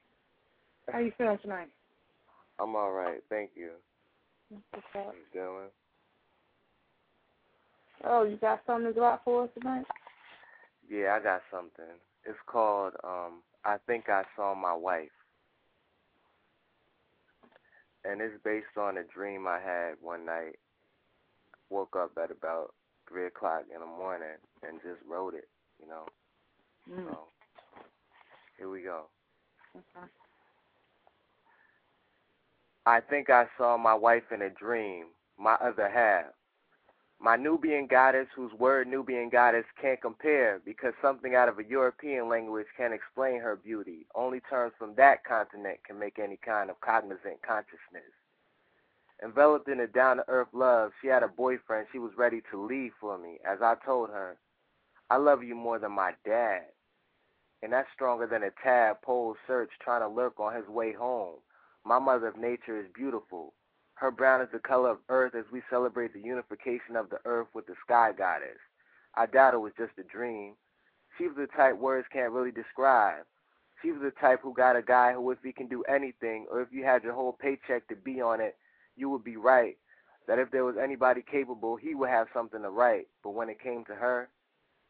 How you feeling tonight? I'm all right, thank you. Oh, you got something to drop for us tonight? Yeah, I got something. It's called um, I Think I Saw My Wife. And it's based on a dream I had one night. Woke up at about three o'clock in the morning and just wrote it, you know. Mm. So, here we go. Okay. I think I saw my wife in a dream, my other half. My Nubian goddess, whose word Nubian goddess can't compare because something out of a European language can't explain her beauty. Only terms from that continent can make any kind of cognizant consciousness. Enveloped in a down-to-earth love, she had a boyfriend she was ready to leave for me. As I told her, I love you more than my dad. And that's stronger than a tadpole search trying to lurk on his way home. My mother of nature is beautiful. Her brown is the color of earth as we celebrate the unification of the earth with the sky goddess. I doubt it was just a dream. She was the type words can't really describe. She was the type who got a guy who if he can do anything or if you had your whole paycheck to be on it, you would be right. That if there was anybody capable, he would have something to write. But when it came to her,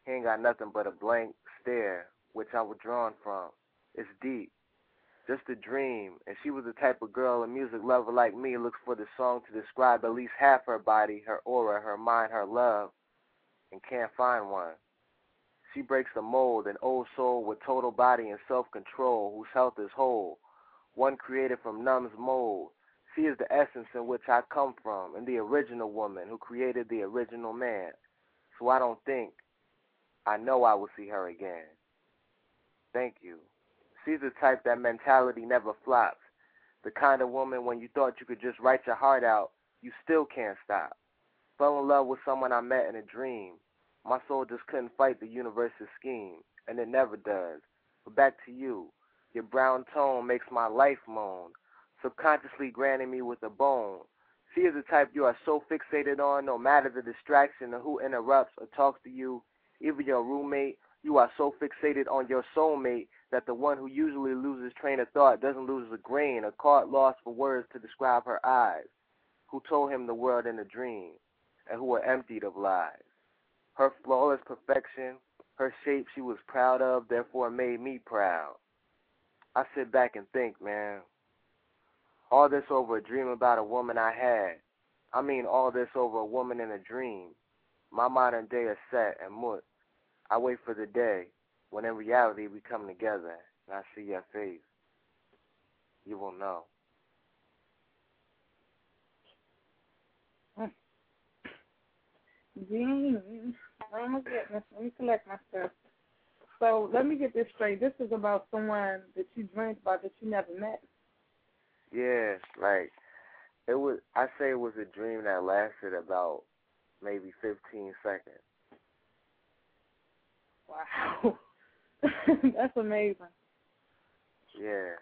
he ain't got nothing but a blank stare, which I was drawn from. It's deep. Just a dream, and she was the type of girl a music lover like me looks for the song to describe at least half her body, her aura, her mind, her love, and can't find one. She breaks the mold, an old soul with total body and self-control, whose health is whole, one created from numb's mold. She is the essence in which I come from, and the original woman who created the original man. So I don't think, I know I will see her again. Thank you. She's the type that mentality never flops. The kind of woman when you thought you could just write your heart out, you still can't stop. Fell in love with someone I met in a dream. My soul just couldn't fight the universe's scheme, and it never does. But back to you. Your brown tone makes my life moan, subconsciously granting me with a bone. She is the type you are so fixated on, no matter the distraction or who interrupts or talks to you, even your roommate. You are so fixated on your soulmate that the one who usually loses train of thought doesn't lose a grain, a card lost for words to describe her eyes, who told him the world in a dream, and who were emptied of lies. Her flawless perfection, her shape she was proud of, therefore made me proud. I sit back and think, man, all this over a dream about a woman I had. I mean, all this over a woman in a dream. My modern day is set and moot. I wait for the day when in reality we come together and I see your face. You will know. Jeez. Let me get this. Let me collect myself. So let me get this straight. This is about someone that you dreamed about that you never met. Yeah, like it was. I say it was a dream that lasted about maybe fifteen seconds. Wow, that's amazing. Yeah.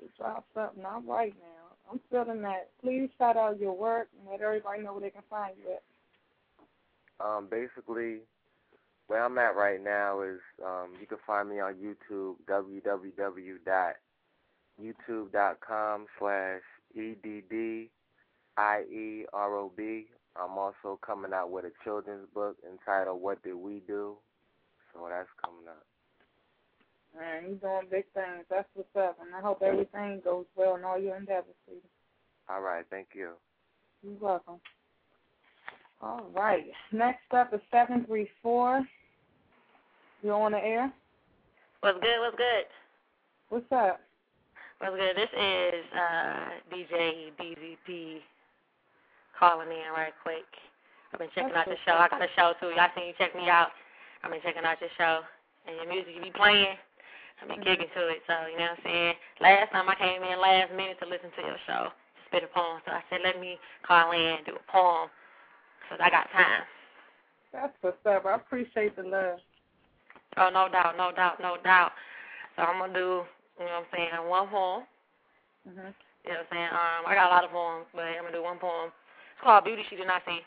It dropped something. I'm right now. I'm feeling that. Please shout out your work and let everybody know where they can find you at. Um, basically, where I'm at right now is um, you can find me on YouTube, www.youtube.com slash E D D I E R O B. I'm also coming out with a children's book entitled What Did We Do? So that's coming up. Man, you're doing big things. That's what's up. And I hope everything goes well in all your endeavors, sweetie. All right. Thank you. You're welcome. All right. Next up is seven three four. You're on the air? What's good? What's good? What's up? What's good? This is uh, D J Deezy D calling in right quick. I've been checking That's out the show. I got a show, too. Y'all seen you check me out. I've been checking out your show. And your music you be playing, I be gigging to it. So, you know what I'm saying? Last time I came in last minute to listen to your show, spit a poem. So I said, let me call in and do a poem. Because I got time. That's what's up. I appreciate the love. Oh, no doubt, no doubt, no doubt. So I'm going to do, you know what I'm saying, one poem. Mm-hmm. You know what I'm saying? Um, I got a lot of poems, but I'm going to do one poem. It's called Beauty She Did Not See.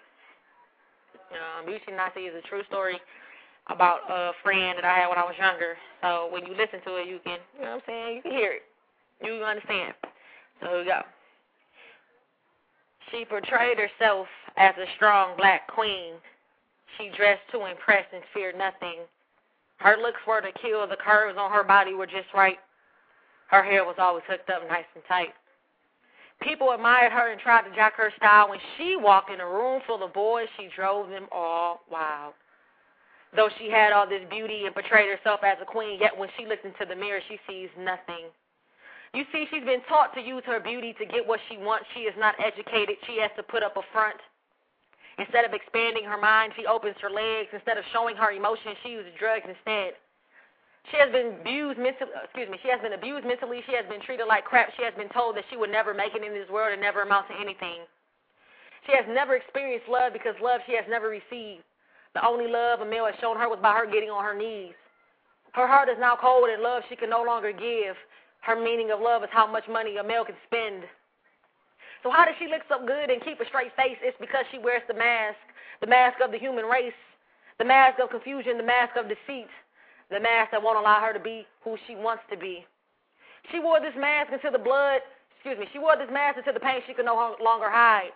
Um, Beauty She Did Not See is a true story about a friend that I had when I was younger. So when you listen to it, you can, you know what I'm saying, you can hear it. You understand. So here we go. She portrayed herself as a strong black queen. She dressed to impress and feared nothing. Her looks were to kill. The curves on her body were just right. Her hair was always hooked up nice and tight. People admired her and tried to jock her style. When she walked in a room full of boys, she drove them all wild. Though she had all this beauty and portrayed herself as a queen, yet when she looks into the mirror, she sees nothing. You see, she's been taught to use her beauty to get what she wants. She is not educated. She has to put up a front. Instead of expanding her mind, she opens her legs. Instead of showing her emotions, she uses drugs instead. She has been abused mentally. Excuse me. She has been abused mentally. She has been treated like crap. She has been told that she would never make it in this world and never amount to anything. She has never experienced love because love she has never received. The only love a male has shown her was by her getting on her knees. Her heart is now cold and love she can no longer give. Her meaning of love is how much money a male can spend. So how does she look so good and keep a straight face? It's because she wears the mask, the mask of the human race, the mask of confusion, the mask of deceit, the mask that won't allow her to be who she wants to be. She wore this mask until the blood, excuse me, she wore this mask until the pain she could no longer hide.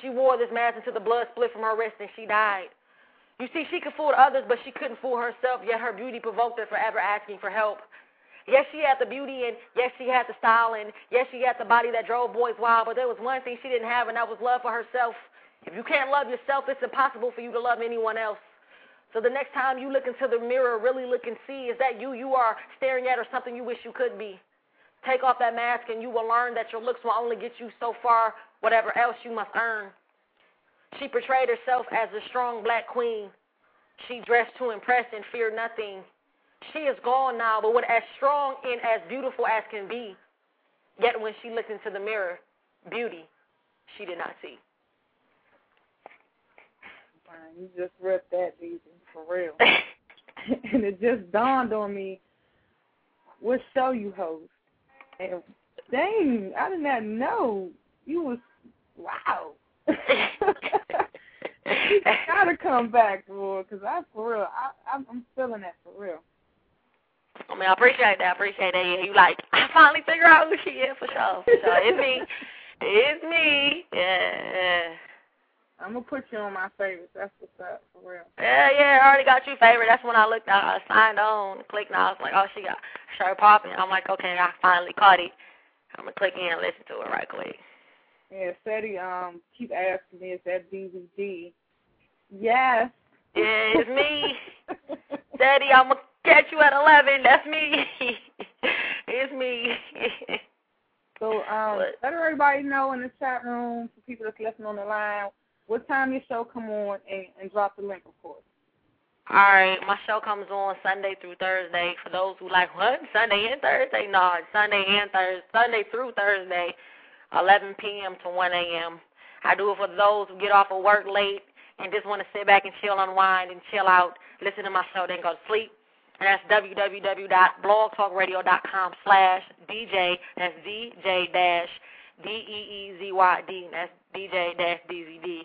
She wore this mask until the blood split from her wrist and she died. You see, she could fool others, but she couldn't fool herself, yet her beauty provoked her forever asking for help. Yes, she had the beauty, and yes, she had the style, and yes, she had the body that drove boys wild, but there was one thing she didn't have, and that was love for herself. If you can't love yourself, it's impossible for you to love anyone else. So the next time you look into the mirror, really look and see, is that you you are staring at or something you wish you could be? Take off that mask, and you will learn that your looks will only get you so far, whatever else you must earn. She portrayed herself as a strong black queen. She dressed to impress and feared nothing. She is gone now, but was as strong and as beautiful as can be. Yet when she looked into the mirror, beauty she did not see. Man, you just ripped that, Deezy, for real. And it just dawned on me, what show you host? And dang, I did not know you was, wow. You gotta come back, Lord, because I for real, I, I'm feeling that for real. I mean, I appreciate that. I appreciate that. You like, I finally figure out who she is for sure. For sure, it's me. It's me. Yeah. I'm going to put you on my favorites. That's what's up, for real. Yeah, yeah, I already got you favorite. That's when I looked, I signed on, clicked, and I was like, oh, she got sure popping. I'm like, okay, I finally caught it. I'm going to click in and listen to it right quick. Yeah, Sadie, um, keep asking me, is that D V D? Yes. Yeah, it's me. Sadie, I'm going to catch you at eleven. That's me. It's me. So um, let everybody know in the chat room, for people that's listening on the line, what time your show come on, and, and drop the link, of course. All right, my show comes on Sunday through Thursday. For those who like, what, Sunday and Thursday? No, Sunday and Thursday, Sunday through Thursday, eleven p.m. to one a.m. I do it for those who get off of work late and just want to sit back and chill, unwind, and chill out, listen to my show, then go to sleep. And that's www.blogtalkradio.com slash DJ, that's D J D E E Z Y D, and that's D J Deezy D.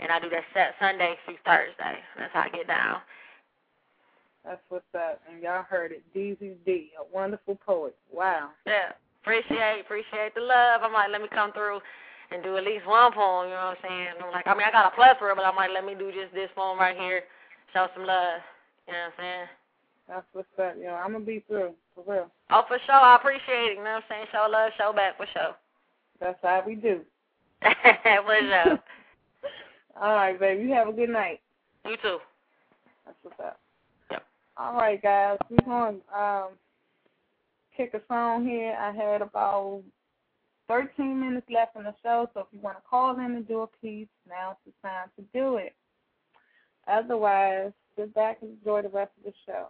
And I do that set Sunday through Thursday. That's how I get down. That's what's up. And y'all heard it, Deezy D, a wonderful poet. Wow. Yeah, appreciate, appreciate the love. I'm like, let me come through and do at least one poem, you know what I'm saying? I'm like, I mean, I got a plethora, but I'm like, let me do just this poem right here, show some love, you know what I'm saying? That's what's up, yo. I'm going to be through, for real. Oh, for sure. I appreciate it. You know what I'm saying? Show love, show back, for sure. That's how we do. What's up? All right, baby. You have a good night. You too. That's what's up. Yep. All right, guys. We're going to um, kick a song here. I had about thirteen minutes left in the show, so if you want to call in and do a piece, now's the time to do it. Otherwise, sit back and enjoy the rest of the show.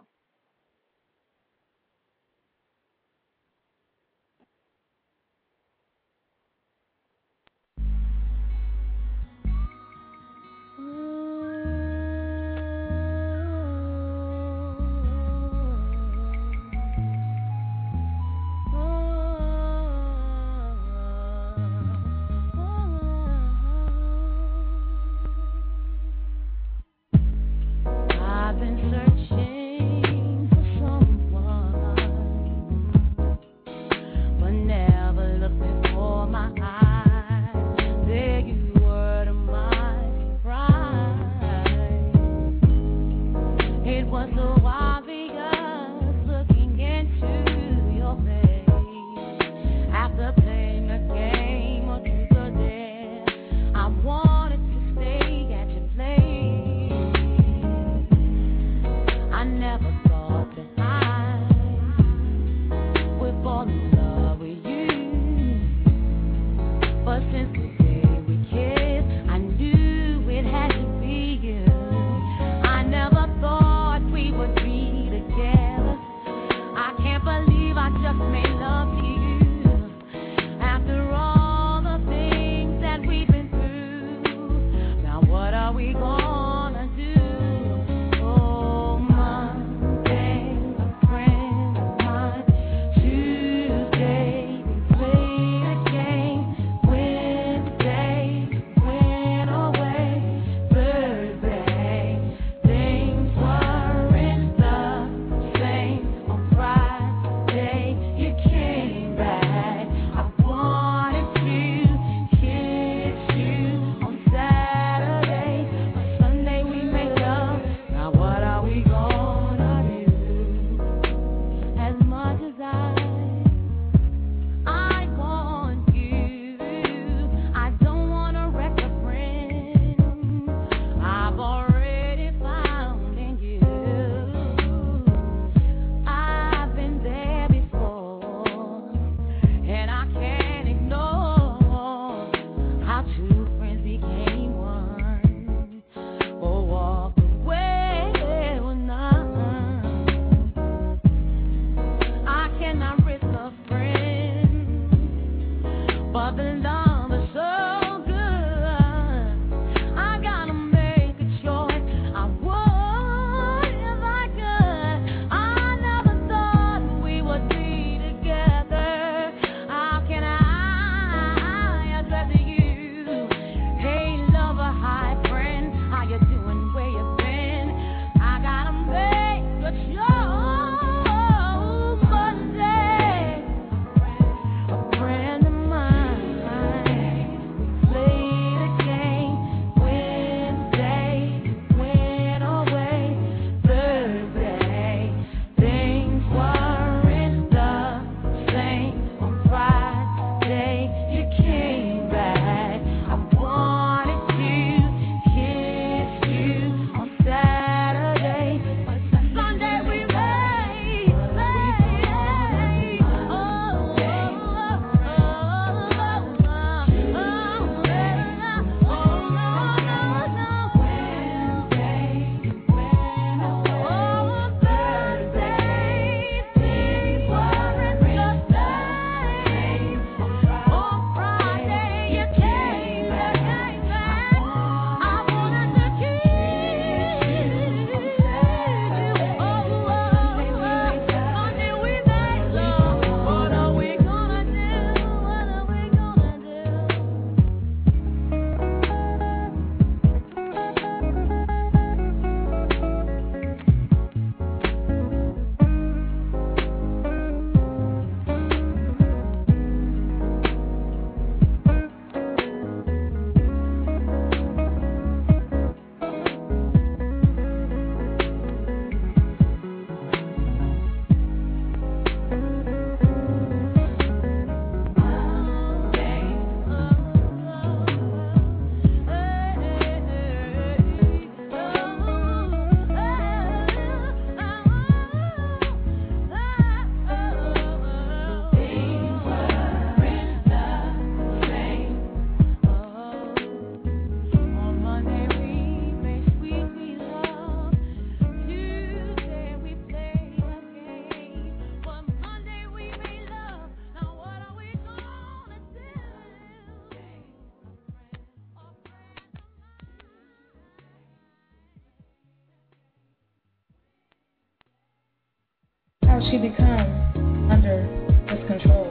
she become under his control.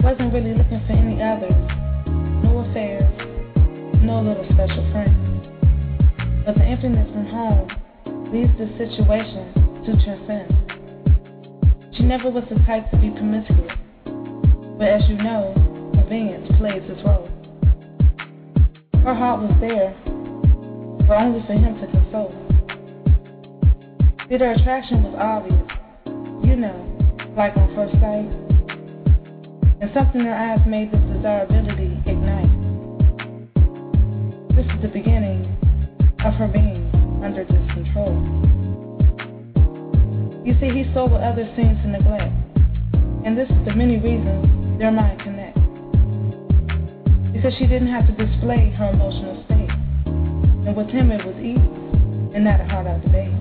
Wasn't really looking for any others, no affairs, no little special friend. But the emptiness from home leads the situation to transcend. She never was the type to be promiscuous, but as you know, convenience plays its role. Her heart was there, but only for him to console. Yet her attraction was obvious, you know, like on first sight. And something in her eyes made this desirability ignite. This is the beginning of her being under this control. You see, he saw what others seemed to neglect, and this is the many reasons their mind connects. Because she didn't have to display her emotional state. And with him it was easy and not a hard out debate.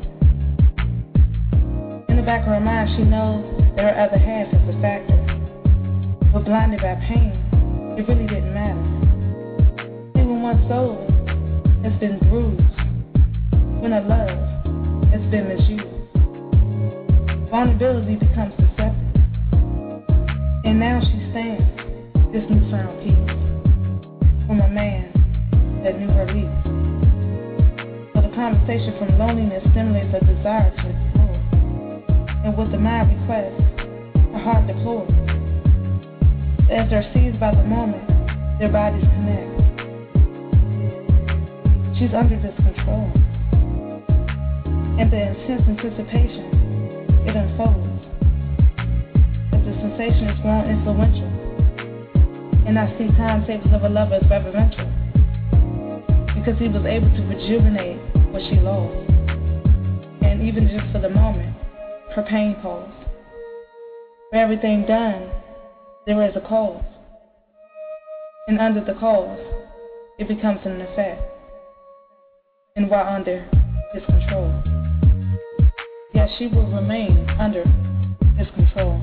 In the back of her mind she knows that her other half is a factor. But blinded by pain, it really didn't matter. Even one's soul has been bruised when a love has been misused. Vulnerability becomes deceptive. And now she stands this newfound peace from a man that knew her least. So the conversation from loneliness stimulates a desire to explore. And what the mind requests, her heart deplores. As they're seized by the moment, their bodies connect. She's under this control. And the intense anticipation, it unfolds. But the sensation is grown influential. And I see timetables of a lover as reverential, because he was able to rejuvenate what she lost. And even just for the moment, her pain pulse. For everything done, there is a cause. And under the cause, it becomes an effect. And while under his control, yet she will remain under his control.